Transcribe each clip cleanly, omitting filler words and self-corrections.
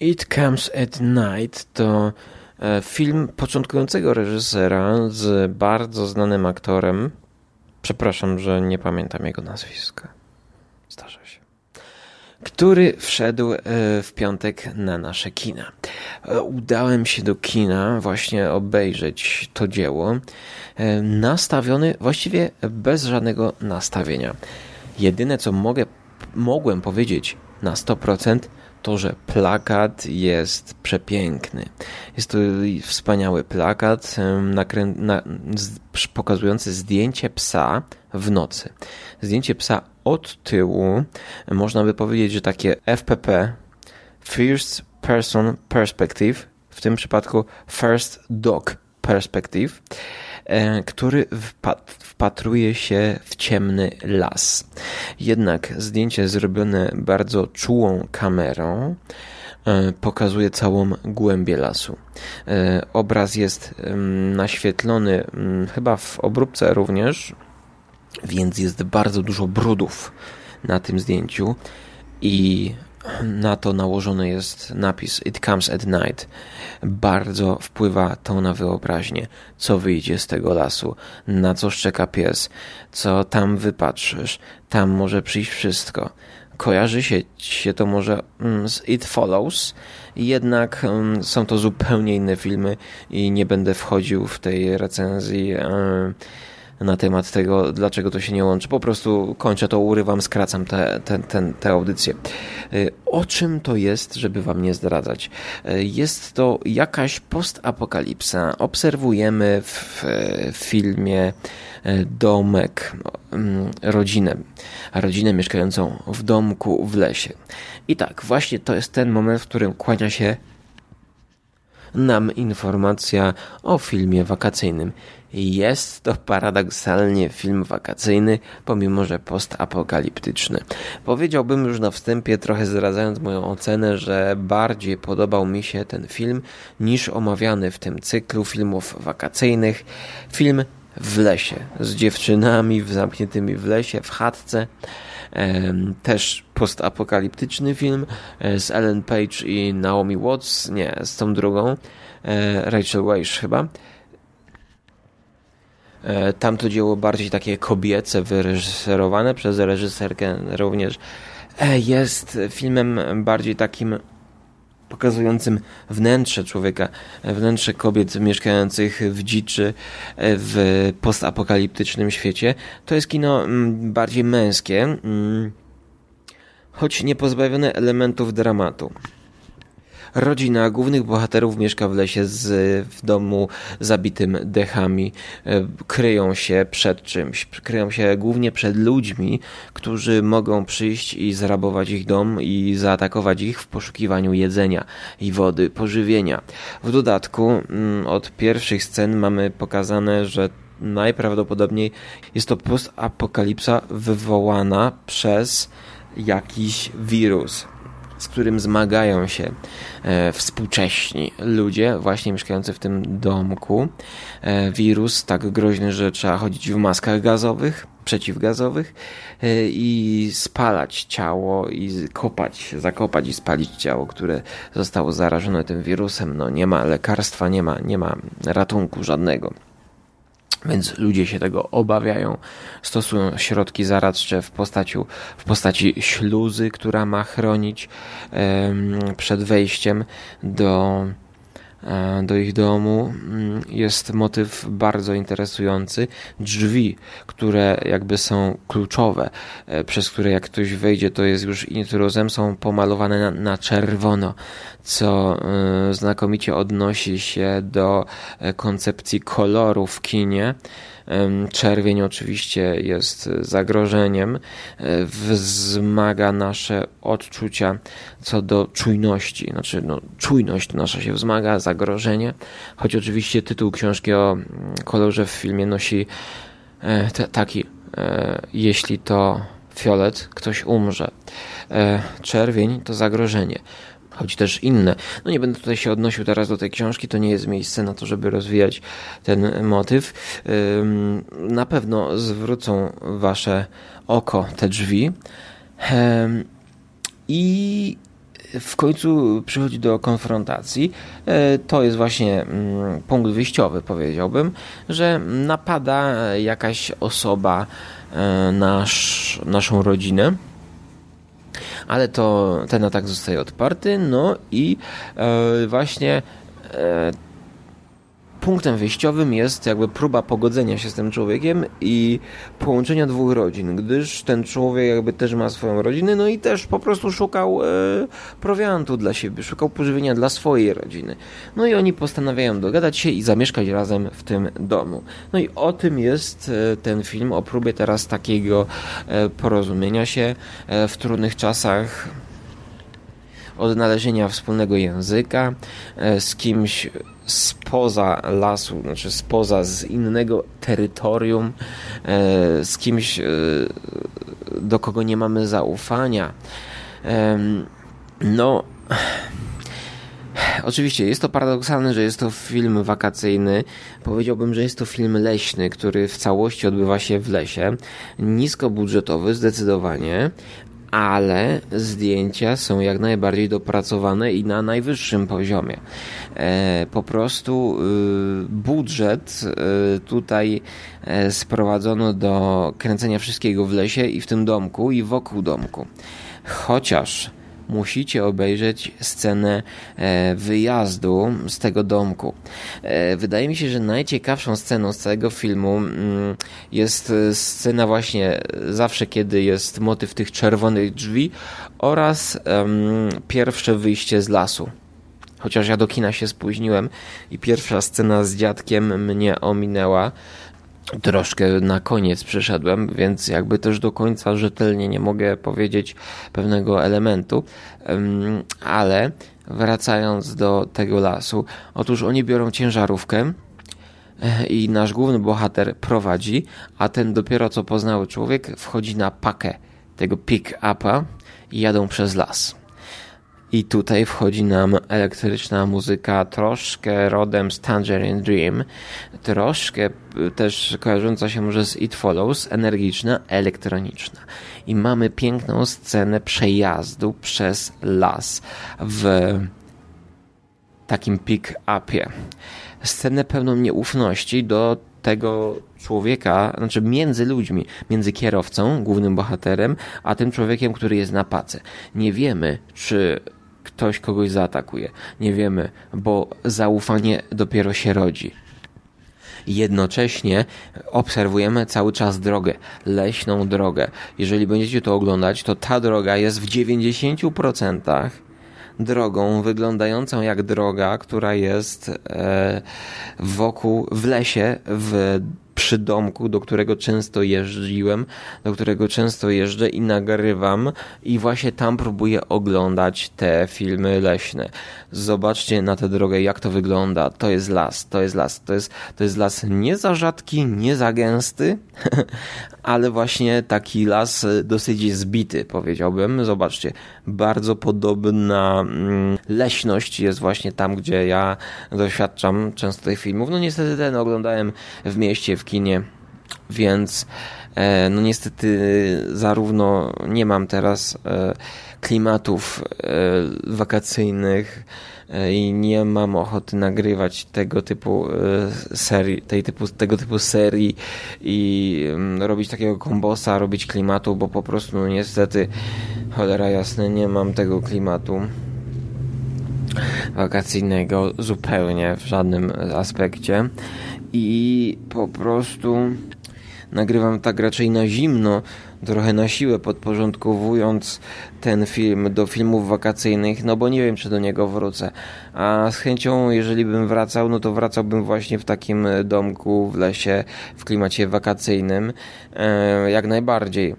It Comes at Night to film początkującego reżysera z bardzo znanym aktorem. Przepraszam, że nie pamiętam jego nazwiska. Zdarza się. Który wszedł w piątek na nasze kina. Udałem się do kina właśnie obejrzeć to dzieło. Nastawiony właściwie bez żadnego nastawienia. Jedyne co mogłem powiedzieć na 100% to, że plakat jest przepiękny. Jest to wspaniały plakat pokazujący zdjęcie psa w nocy. Zdjęcie psa od tyłu, można by powiedzieć, że takie FPP, First Person Perspective, w tym przypadku First Dog Perspective, który wpatruje się w ciemny las. Jednak zdjęcie zrobione bardzo czułą kamerą pokazuje całą głębię lasu. Obraz jest naświetlony chyba w obróbce również, więc jest bardzo dużo brudów na tym zdjęciu i na to nałożony jest napis It Comes at Night. Bardzo wpływa to na wyobraźnię, co wyjdzie z tego lasu, na co szczeka pies, co tam wypatrzysz, tam może przyjść wszystko. Kojarzy się to może z It Follows, jednak są to zupełnie inne filmy i nie będę wchodził w tej recenzji na temat tego, dlaczego to się nie łączy. Po prostu kończę to, urywam, skracam te audycje. O czym to jest, żeby wam nie zdradzać? Jest to jakaś postapokalipsa. Obserwujemy w filmie domek, rodzinę mieszkającą w domku w lesie. I tak, właśnie to jest ten moment, w którym kłania się nam informacja o filmie wakacyjnym. Jest to paradoksalnie film wakacyjny, pomimo że postapokaliptyczny. Powiedziałbym już na wstępie, trochę zdradzając moją ocenę, że bardziej podobał mi się ten film niż omawiany w tym cyklu filmów wakacyjnych. Film w lesie, z dziewczynami zamkniętymi w lesie, w chatce. Też postapokaliptyczny film z Ellen Page i Naomi Watts, nie, z tą drugą, Rachel Weisz chyba. Tamto dzieło bardziej takie kobiece, wyreżyserowane przez reżyserkę również, jest filmem bardziej takim pokazującym wnętrze człowieka, wnętrze kobiet mieszkających w dziczy, w postapokaliptycznym świecie. To jest kino bardziej męskie, choć nie pozbawione elementów dramatu. Rodzina głównych bohaterów mieszka w lesie w domu zabitym dechami. Kryją się przed czymś. Kryją się głównie przed ludźmi, którzy mogą przyjść i zrabować ich dom i zaatakować ich w poszukiwaniu jedzenia i wody, pożywienia. W dodatku od pierwszych scen mamy pokazane, że najprawdopodobniej jest to postapokalipsa wywołana przez jakiś wirus, z którym zmagają się współcześni ludzie właśnie mieszkający w tym domku. Wirus tak groźny, że trzeba chodzić w maskach gazowych, przeciwgazowych i spalać ciało i zakopać i spalić ciało, które zostało zarażone tym wirusem. No nie ma lekarstwa, nie ma ratunku żadnego. Więc ludzie się tego obawiają, stosują środki zaradcze w postaci śluzy, która ma chronić przed wejściem do ich domu. Jest motyw bardzo interesujący. Drzwi, które jakby są kluczowe, przez które jak ktoś wejdzie, to jest już intruzem, są pomalowane na czerwono, co znakomicie odnosi się do koncepcji koloru w kinie, Czerwień oczywiście jest zagrożeniem, wzmaga nasze odczucia co do czujności, znaczy czujność nasza się wzmaga, zagrożenie, choć oczywiście tytuł książki o kolorze w filmie nosi taki, jeśli to fiolet, ktoś umrze. Czerwień to zagrożenie, choć też inne. Nie będę tutaj się odnosił teraz do tej książki, to nie jest miejsce na to, żeby rozwijać ten motyw. Na pewno zwrócą wasze oko te drzwi. I w końcu przychodzi do konfrontacji. To jest właśnie punkt wyjściowy, powiedziałbym, że napada jakaś osoba naszą rodzinę, ale to ten atak zostaje odparty, i właśnie punktem wyjściowym jest jakby próba pogodzenia się z tym człowiekiem i połączenia dwóch rodzin, gdyż ten człowiek jakby też ma swoją rodzinę, i też po prostu szukał prowiantu dla siebie, szukał pożywienia dla swojej rodziny. I oni postanawiają dogadać się i zamieszkać razem w tym domu. I o tym jest ten film, o próbie teraz takiego porozumienia się w trudnych czasach, odnalezienia wspólnego języka z kimś spoza lasu, z innego terytorium, z kimś, do kogo nie mamy zaufania. Oczywiście jest to paradoksalne, że jest to film wakacyjny. Powiedziałbym, że jest to film leśny, który w całości odbywa się w lesie. Niskobudżetowy zdecydowanie, ale zdjęcia są jak najbardziej dopracowane i na najwyższym poziomie. Po prostu budżet tutaj sprowadzono do kręcenia wszystkiego w lesie i w tym domku i wokół domku. Chociaż musicie obejrzeć scenę wyjazdu z tego domku. Wydaje mi się, że najciekawszą sceną z całego filmu jest scena właśnie zawsze, kiedy jest motyw tych czerwonych drzwi oraz pierwsze wyjście z lasu. Chociaż ja do kina się spóźniłem i pierwsza scena z dziadkiem mnie ominęła. Troszkę na koniec przyszedłem, więc jakby też do końca rzetelnie nie mogę powiedzieć pewnego elementu, ale wracając do tego lasu, otóż oni biorą ciężarówkę i nasz główny bohater prowadzi, a ten dopiero co poznały człowiek wchodzi na pakę tego pick-upa i jadą przez las. I tutaj wchodzi nam elektryczna muzyka, troszkę rodem z Tangerine Dream, troszkę też kojarząca się może z It Follows, energiczna, elektroniczna. I mamy piękną scenę przejazdu przez las w takim pick-upie. Scenę pełną nieufności do tego człowieka, między ludźmi, między kierowcą, głównym bohaterem, a tym człowiekiem, który jest na pace. Nie wiemy, czy ktoś kogoś zaatakuje. Nie wiemy, bo zaufanie dopiero się rodzi. Jednocześnie obserwujemy cały czas drogę, leśną drogę. Jeżeli będziecie to oglądać, to ta droga jest w 90% drogą wyglądającą jak droga, która jest wokół, w lesie, przy domku, do którego często jeździłem, do którego często jeżdżę i nagrywam, i właśnie tam próbuję oglądać te filmy leśne. Zobaczcie na tę drogę, jak to wygląda. To jest las, to jest las, to jest las nie za rzadki, nie za gęsty, ale właśnie taki las dosyć zbity, powiedziałbym. Zobaczcie, bardzo podobna leśność jest właśnie tam, gdzie ja doświadczam często tych filmów. Niestety ten oglądałem w mieście, w kinie, więc niestety zarówno nie mam teraz klimatów wakacyjnych i nie mam ochoty nagrywać tego typu serii i robić takiego kombosa, robić klimatu, bo po prostu niestety, cholera jasne, nie mam tego klimatu wakacyjnego zupełnie w żadnym aspekcie. I po prostu nagrywam tak raczej na zimno, trochę na siłę, podporządkowując ten film do filmów wakacyjnych, no bo nie wiem, czy do niego wrócę. A z chęcią, jeżeli bym wracał, no to wracałbym właśnie w takim domku w lesie, w klimacie wakacyjnym, jak najbardziej.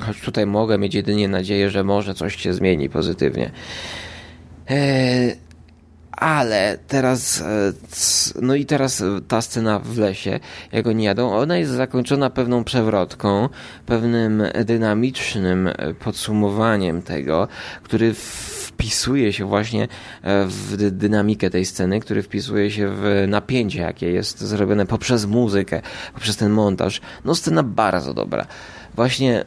Choć tutaj mogę mieć jedynie nadzieję, że może coś się zmieni pozytywnie. Ale teraz, no i teraz ta scena w lesie, jak oni jadą, ona jest zakończona pewną przewrotką, pewnym dynamicznym podsumowaniem tego, który wpisuje się właśnie w dynamikę tej sceny, który wpisuje się w napięcie, jakie jest zrobione poprzez muzykę, poprzez ten montaż. No scena bardzo dobra. Właśnie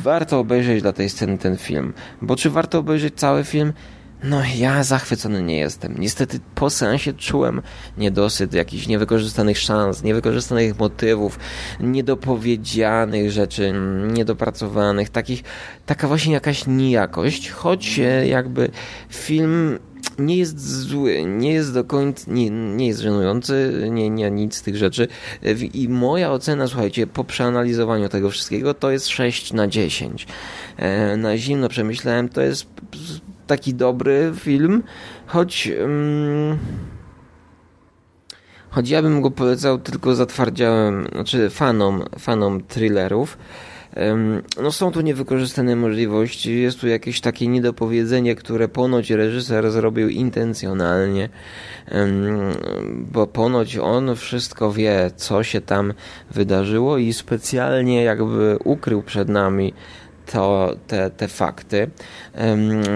warto obejrzeć dla tej sceny ten film. Bo czy warto obejrzeć cały film? No ja zachwycony nie jestem. Niestety po seansie czułem niedosyt jakichś niewykorzystanych szans, niewykorzystanych motywów, niedopowiedzianych rzeczy, niedopracowanych, taka właśnie jakaś nijakość, choć jakby film nie jest zły, nie jest do końca, nie jest żenujący, nie nic z tych rzeczy. I moja ocena, słuchajcie, po przeanalizowaniu tego wszystkiego to jest 6 na 10. Na zimno przemyślałem, to jest taki dobry film, choć ja bym go polecał tylko zatwardziałym, znaczy fanom thrillerów. No są tu niewykorzystane możliwości, jest tu jakieś takie niedopowiedzenie, które ponoć reżyser zrobił intencjonalnie, bo ponoć on wszystko wie, co się tam wydarzyło i specjalnie jakby ukrył przed nami te fakty.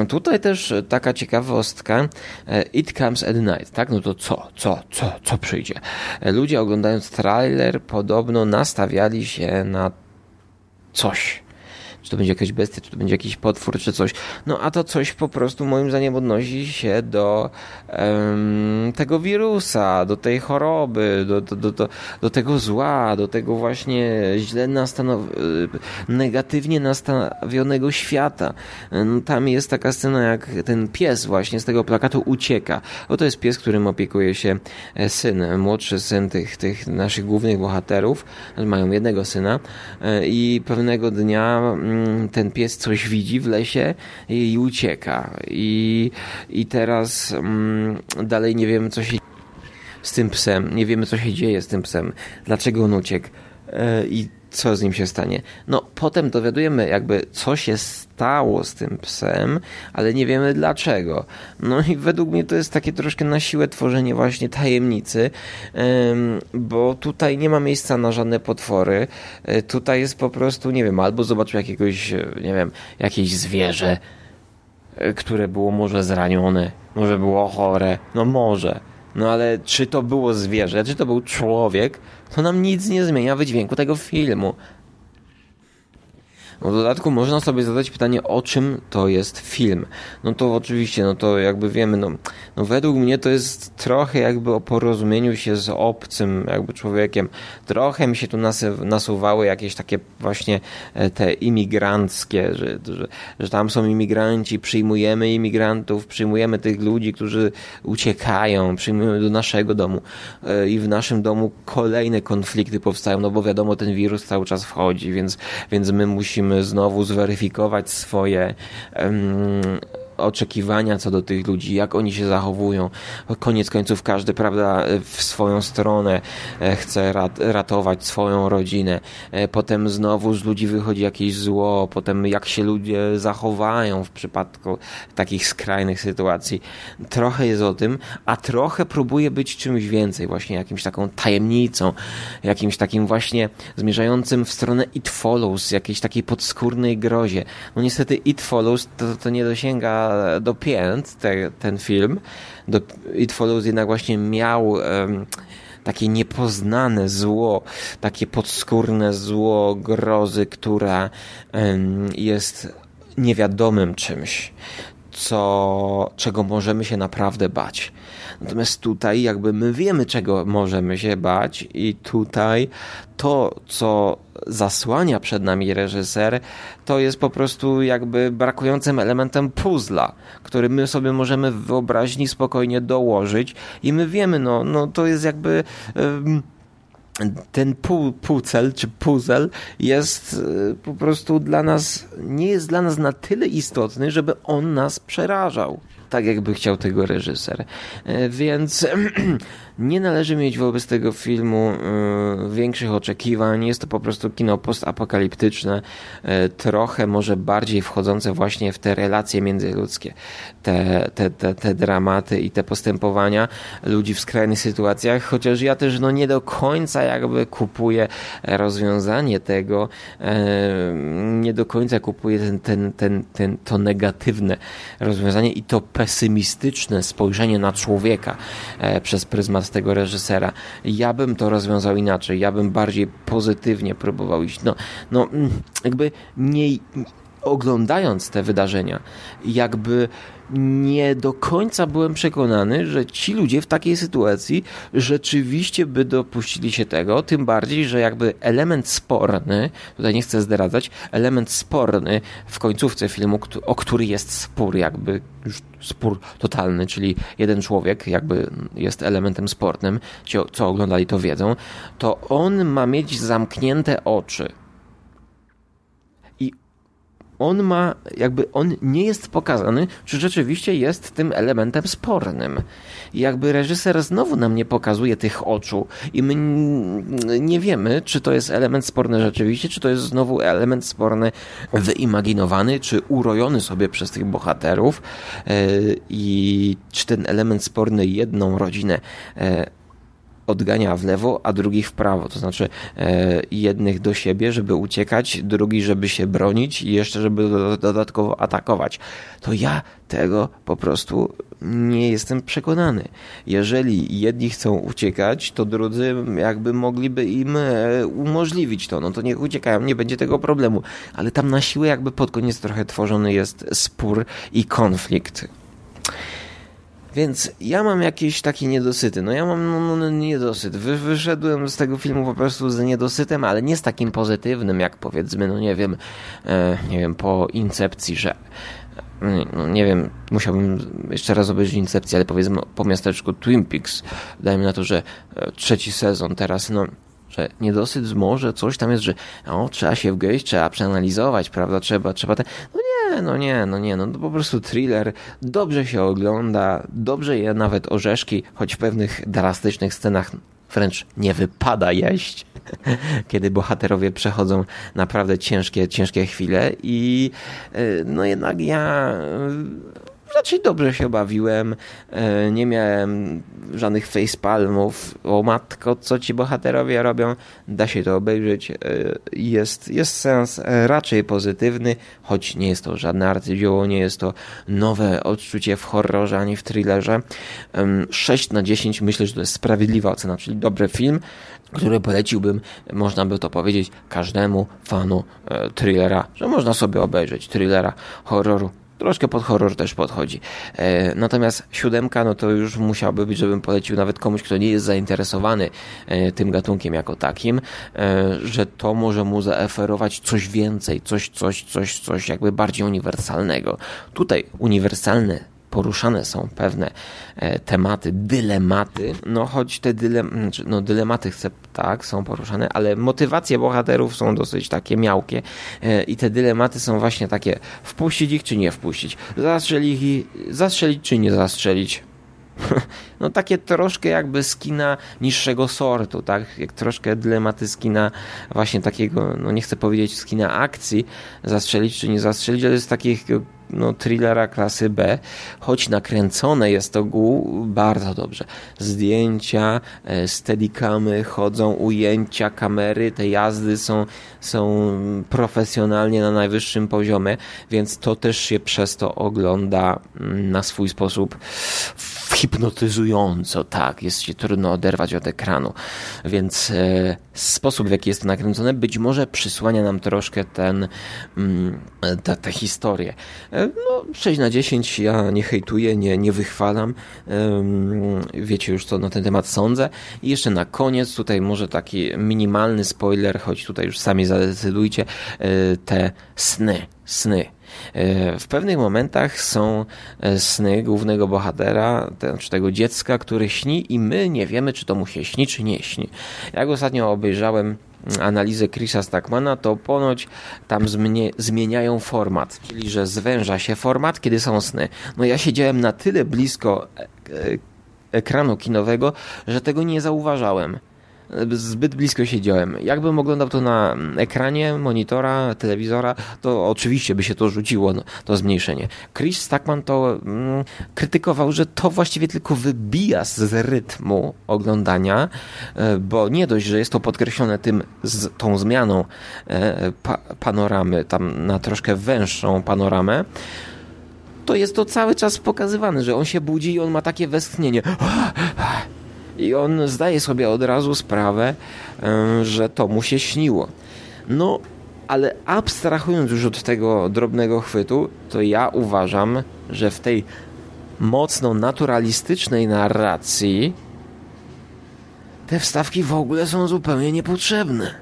Tutaj też taka ciekawostka. It Comes at Night, tak? No to co przyjdzie? Ludzie oglądając trailer podobno nastawiali się na coś. Czy to będzie jakaś bestia, czy to będzie jakiś potwór, czy coś. No a to coś po prostu moim zdaniem odnosi się do tego wirusa, do tej choroby, do tego zła, do tego właśnie źle negatywnie nastawionego świata. No, tam jest taka scena, jak ten pies właśnie z tego plakatu ucieka. Bo to jest pies, którym opiekuje się syn, młodszy syn tych naszych głównych bohaterów. Mają jednego syna i pewnego dnia ten pies coś widzi w lesie i ucieka. I teraz dalej nie wiemy, co się dzieje z tym psem. Nie wiemy, co się dzieje z tym psem. Dlaczego on uciekł? I co z nim się stanie? No, potem dowiadujemy jakby, co się stało z tym psem, ale nie wiemy dlaczego. No i według mnie to jest takie troszkę na siłę tworzenie właśnie tajemnicy, bo tutaj nie ma miejsca na żadne potwory. Tutaj jest po prostu, nie wiem, albo zobaczył jakiegoś, nie wiem, jakieś zwierzę, które było może zranione, może było chore, no może. No ale czy to było zwierzę, czy to był człowiek, to nam nic nie zmienia wydźwięku tego filmu. W dodatku można sobie zadać pytanie, o czym to jest film. No to oczywiście, no to jakby wiemy, no według mnie to jest trochę jakby o porozumieniu się z obcym jakby człowiekiem. Trochę mi się tu nasuwały jakieś takie właśnie te imigranckie, że tam są imigranci, przyjmujemy imigrantów, przyjmujemy tych ludzi, którzy uciekają, przyjmujemy do naszego domu i w naszym domu kolejne konflikty powstają, no bo wiadomo, ten wirus cały czas wchodzi, więc my musimy znowu zweryfikować swoje oczekiwania co do tych ludzi, jak oni się zachowują. Koniec końców każdy, prawda, w swoją stronę chce ratować swoją rodzinę. Potem znowu z ludzi wychodzi jakieś zło, potem jak się ludzie zachowają w przypadku takich skrajnych sytuacji. Trochę jest o tym, a trochę próbuje być czymś więcej, właśnie jakimś taką tajemnicą, jakimś takim właśnie zmierzającym w stronę It Follows, jakiejś takiej podskórnej grozie. No niestety It Follows to nie dosięga do pięt ten film. It Follows jednak właśnie miał takie niepoznane zło, takie podskórne zło grozy, która jest niewiadomym czymś, czego możemy się naprawdę bać. Natomiast tutaj jakby my wiemy, czego możemy się bać i tutaj to, co zasłania przed nami reżyser, to jest po prostu jakby brakującym elementem puzzla, który my sobie możemy w wyobraźni spokojnie dołożyć i my wiemy, no to jest jakby ten półcel czy puzzle jest po prostu dla nas, nie jest dla nas na tyle istotny, żeby on nas przerażał, tak jakby chciał tego reżyser. Więc nie należy mieć wobec tego filmu większych oczekiwań. Jest to po prostu kino postapokaliptyczne, trochę może bardziej wchodzące właśnie w te relacje międzyludzkie, te dramaty i te postępowania ludzi w skrajnych sytuacjach, chociaż ja też nie do końca jakby kupuję rozwiązanie tego, nie do końca kupuję to negatywne rozwiązanie i to pesymistyczne spojrzenie na człowieka przez pryzmat tego reżysera. Ja bym to rozwiązał inaczej, ja bym bardziej pozytywnie próbował iść. No jakby nie oglądając te wydarzenia, jakby nie do końca byłem przekonany, że ci ludzie w takiej sytuacji rzeczywiście by dopuścili się tego, tym bardziej, że jakby element sporny, tutaj nie chcę zdradzać, element sporny w końcówce filmu, o który jest spór, jakby już spór totalny, czyli jeden człowiek jakby jest elementem spornym, ci co oglądali to wiedzą, to on ma mieć zamknięte oczy. On ma, jakby on nie jest pokazany, czy rzeczywiście jest tym elementem spornym. Jakby reżyser znowu nam nie pokazuje tych oczu i my nie wiemy, czy to jest element sporny rzeczywiście, czy to jest znowu element sporny wyimaginowany, czy urojony sobie przez tych bohaterów i czy ten element sporny jedną rodzinę odgania w lewo, a drugich w prawo. To znaczy jednych do siebie, żeby uciekać, drugi, żeby się bronić i jeszcze, żeby dodatkowo atakować. To ja tego po prostu nie jestem przekonany. Jeżeli jedni chcą uciekać, to drudzy jakby mogliby im umożliwić to. No to niech uciekają, nie będzie tego problemu. Ale tam na siłę jakby pod koniec trochę tworzony jest spór i konflikt. Więc ja mam jakieś takie niedosyty. Ja mam niedosyt. Wyszedłem z tego filmu po prostu z niedosytem, ale nie z takim pozytywnym, jak powiedzmy, nie wiem, po Incepcji, że nie wiem, musiałbym jeszcze raz obejrzeć Incepcję, ale powiedzmy po miasteczku Twin Peaks, dajmy na to, że trzeci sezon teraz, że niedosyt może coś tam jest, że trzeba się wgryźć, trzeba przeanalizować, prawda, trzeba te... to po prostu thriller, dobrze się ogląda, dobrze je nawet orzeszki, choć w pewnych drastycznych scenach wręcz nie wypada jeść, kiedy bohaterowie przechodzą naprawdę ciężkie chwile i jednak ja raczej dobrze się bawiłem, nie miałem żadnych facepalmów, o matko, co ci bohaterowie robią, da się to obejrzeć, jest sens raczej pozytywny, choć nie jest to żadne arcydzieło, nie jest to nowe odczucie w horrorze ani w thrillerze. 6/10 myślę, że to jest sprawiedliwa ocena, czyli dobry film, który poleciłbym, można by to powiedzieć, każdemu fanu thrillera, że można sobie obejrzeć thrillera, horroru. Troszkę pod horror też podchodzi. Natomiast 7 to już musiałby być, żebym polecił nawet komuś, kto nie jest zainteresowany tym gatunkiem jako takim, że to może mu zaoferować coś więcej, coś jakby bardziej uniwersalnego. Tutaj uniwersalne poruszane są pewne tematy, dylematy, choć te dylematy są poruszane, ale motywacje bohaterów są dosyć takie miałkie i te dylematy są właśnie takie, wpuścić ich czy nie wpuścić, zastrzelić czy nie zastrzelić. Takie troszkę jakby z kina niższego sortu, tak? Jak troszkę dylematy z kina właśnie takiego, nie chcę powiedzieć z kina akcji, zastrzelić czy nie zastrzelić, ale z takich thrillera klasy B, choć nakręcone jest to bardzo dobrze. Zdjęcia, steadicamy chodzą, ujęcia, kamery, te jazdy są profesjonalnie na najwyższym poziomie, więc to też się przez to ogląda na swój sposób hipnotyzująco, tak, jest się trudno oderwać od ekranu, więc sposób, w jaki jest to nakręcone, być może przysłania nam troszkę tę historię. 6/10, ja nie hejtuję, nie wychwalam, wiecie już co na ten temat sądzę. I jeszcze na koniec, tutaj może taki minimalny spoiler, choć tutaj już sami zadecydujcie, te sny. W pewnych momentach są sny głównego bohatera, czy tego dziecka, który śni i my nie wiemy, czy to mu się śni, czy nie śni. Jak ostatnio obejrzałem analizę Chrisa Stackmana, to ponoć tam zmieniają format, czyli że zwęża się format, kiedy są sny. No ja siedziałem na tyle blisko ekranu kinowego, że tego nie zauważałem. Zbyt blisko siedziałem. Jakbym oglądał to na ekranie monitora, telewizora, to oczywiście by się to rzuciło, no, to zmniejszenie. Chris Stackman to krytykował, że to właściwie tylko wybija z rytmu oglądania, bo nie dość, że jest to podkreślone tą zmianą panoramy, tam na troszkę węższą panoramę, to jest to cały czas pokazywane, że on się budzi i on ma takie westchnienie. I on zdaje sobie od razu sprawę, że to mu się śniło. No, ale abstrahując już od tego drobnego chwytu, to ja uważam, że w tej mocno naturalistycznej narracji te wstawki w ogóle są zupełnie niepotrzebne.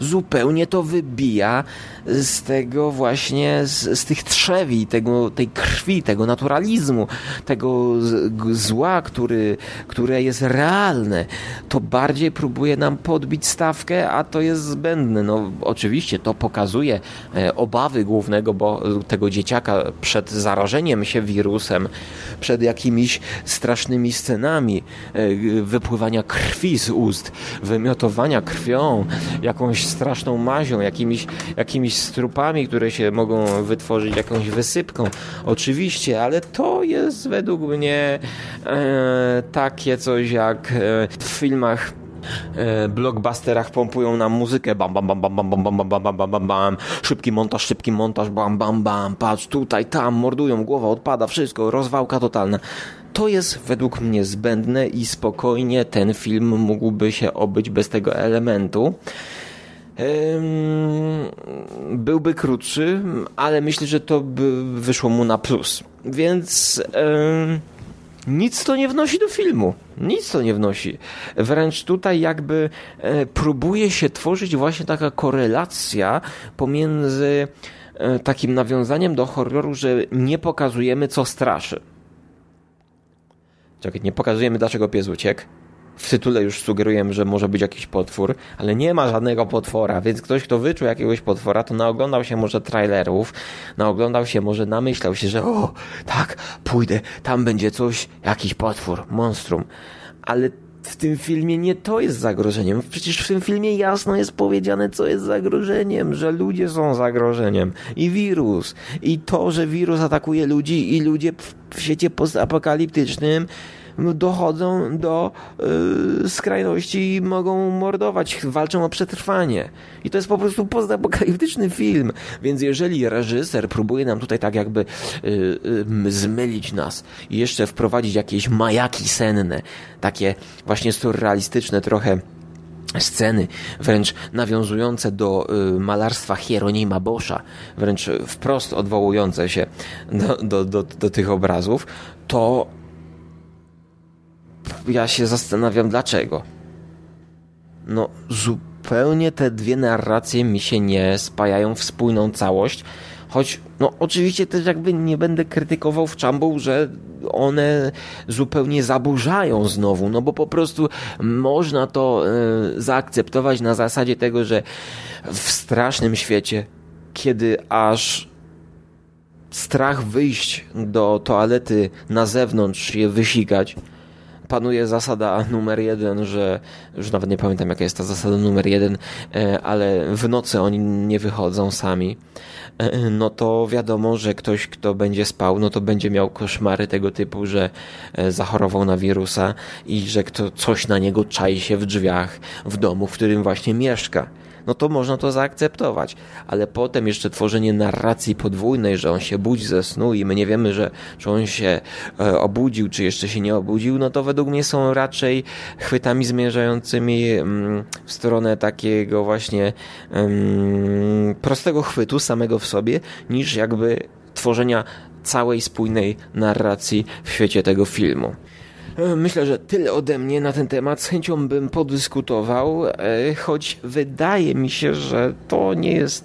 Zupełnie to wybija z tego właśnie, z tych trzewi, tej krwi, tego naturalizmu, tego zła, które jest realne. To bardziej próbuje nam podbić stawkę, a to jest zbędne. No, oczywiście to pokazuje obawy głównego, bo tego dzieciaka przed zarażeniem się wirusem, przed jakimiś strasznymi scenami wypływania krwi z ust, wymiotowania krwią, jakąś straszną mazią, jakimiś strupami, które się mogą wytworzyć, jakąś wysypką. Oczywiście, ale to jest według mnie takie coś jak w filmach, blockbusterach pompują nam muzykę bam, bam, bam, bam, bam, bam, bam, bam, bam, bam, bam, szybki montaż, bam, bam, bam, patrz tutaj, tam, mordują, głowa odpada, wszystko, rozwałka totalna. To jest według mnie zbędne i spokojnie ten film mógłby się obyć bez tego elementu. Byłby krótszy, ale myślę, że to by wyszło mu na plus. Więc nic to nie wnosi do filmu. Nic to nie wnosi. Wręcz tutaj jakby próbuje się tworzyć właśnie taka korelacja pomiędzy takim nawiązaniem do horroru, że nie pokazujemy, co straszy. Czekaj, nie pokazujemy, dlaczego pies uciekł. W tytule już sugeruję, że może być jakiś potwór, ale nie ma żadnego potwora, więc ktoś, kto wyczuł jakiegoś potwora, to naoglądał się może trailerów, namyślał się, że o, tak, pójdę, tam będzie coś, jakiś potwór, monstrum. Ale w tym filmie nie to jest zagrożeniem. Przecież w tym filmie jasno jest powiedziane, co jest zagrożeniem, że ludzie są zagrożeniem. I wirus, i to, że wirus atakuje ludzi i ludzie w świecie postapokaliptycznym dochodzą do skrajności i mogą mordować, walczą o przetrwanie. I to jest po prostu postapokaliptyczny film. Więc jeżeli reżyser próbuje nam tutaj tak jakby zmylić nas i jeszcze wprowadzić jakieś majaki senne, takie właśnie surrealistyczne trochę sceny, wręcz nawiązujące do malarstwa Hieronima Boscha, wręcz wprost odwołujące się do tych obrazów, to ja się zastanawiam, dlaczego. No, zupełnie te dwie narracje mi się nie spajają w spójną całość, choć, no, oczywiście też jakby nie będę krytykował w czambuł, że one zupełnie zaburzają znowu, no bo po prostu można to zaakceptować na zasadzie tego, że w strasznym świecie, kiedy aż strach wyjść do toalety na zewnątrz je wysikać, panuje zasada numer 1, że już nawet nie pamiętam, jaka jest ta zasada numer 1, ale w nocy oni nie wychodzą sami, no to wiadomo, że ktoś, kto będzie spał, no to będzie miał koszmary tego typu, że zachorował na wirusa i że coś na niego czai się w drzwiach w domu, w którym właśnie mieszka. No to można to zaakceptować, ale potem jeszcze tworzenie narracji podwójnej, że on się budzi ze snu i my nie wiemy, czy on się obudził, czy jeszcze się nie obudził, no to według mnie są raczej chwytami zmierzającymi w stronę takiego właśnie prostego chwytu samego w sobie, niż jakby tworzenia całej spójnej narracji w świecie tego filmu. Myślę, że tyle ode mnie na ten temat. Z chęcią bym podyskutował, choć wydaje mi się, że to nie jest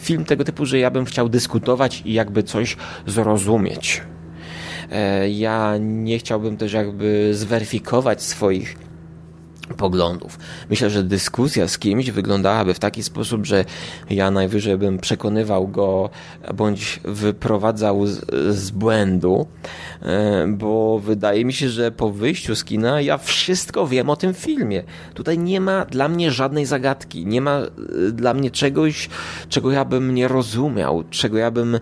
film tego typu, że ja bym chciał dyskutować i jakby coś zrozumieć. Ja nie chciałbym też jakby zweryfikować swoich poglądów. Myślę, że dyskusja z kimś wyglądałaby w taki sposób, że ja najwyżej bym przekonywał go bądź wyprowadzał z błędu, bo wydaje mi się, że po wyjściu z kina ja wszystko wiem o tym filmie. Tutaj nie ma dla mnie żadnej zagadki, nie ma dla mnie czegoś, czego ja bym nie rozumiał, czego ja bym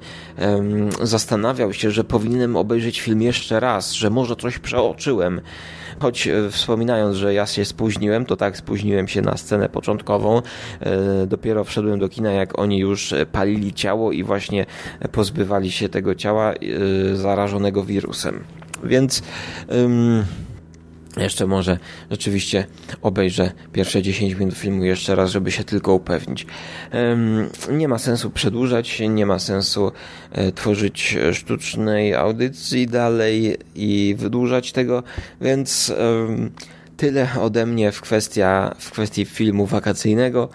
zastanawiał się, że powinienem obejrzeć film jeszcze raz, że może coś przeoczyłem. Choć wspominając, że ja się spóźniłem, to tak, spóźniłem się na scenę początkową. Dopiero wszedłem do kina, jak oni już palili ciało i właśnie pozbywali się tego ciała zarażonego wirusem. Więc jeszcze może rzeczywiście obejrzę pierwsze 10 minut filmu jeszcze raz, żeby się tylko upewnić. Nie ma sensu przedłużać, nie ma sensu tworzyć sztucznej audycji dalej i wydłużać tego, więc tyle ode mnie w kwestii filmu wakacyjnego.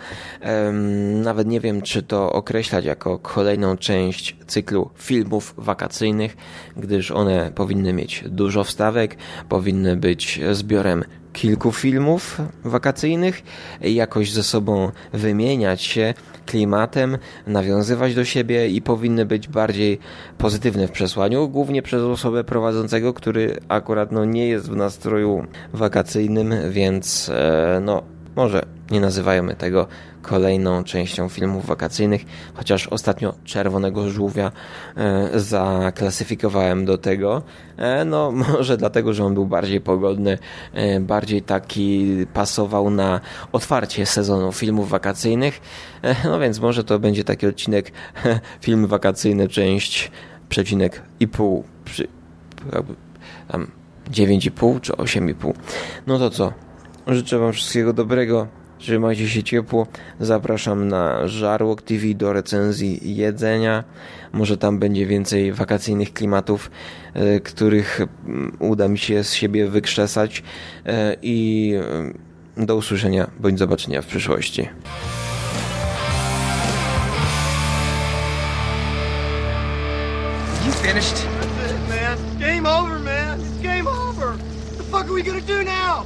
Nawet nie wiem, czy to określać jako kolejną część cyklu filmów wakacyjnych, gdyż one powinny mieć dużo wstawek, powinny być zbiorem kilku filmów wakacyjnych, jakoś ze sobą wymieniać się klimatem, nawiązywać do siebie i powinny być bardziej pozytywne w przesłaniu, głównie przez osobę prowadzącego, który akurat nie jest w nastroju wakacyjnym, więc może nie nazywajmy tego kolejną częścią filmów wakacyjnych, chociaż ostatnio Czerwonego Żółwia zaklasyfikowałem do tego. Może dlatego, że on był bardziej pogodny, bardziej taki pasował na otwarcie sezonu filmów wakacyjnych. Więc może to będzie taki odcinek film wakacyjny, część 1,5 tam 9,5 czy 8,5. No to co? Życzę wam wszystkiego dobrego, trzymajcie się ciepło, zapraszam na ŻarłokTV do recenzji jedzenia, może tam będzie więcej wakacyjnych klimatów, których uda mi się z siebie wykrzesać i do usłyszenia bądź zobaczenia w przyszłości. You finished? That's it, man. Game over, man. It's game over. What the fuck are we gonna do now?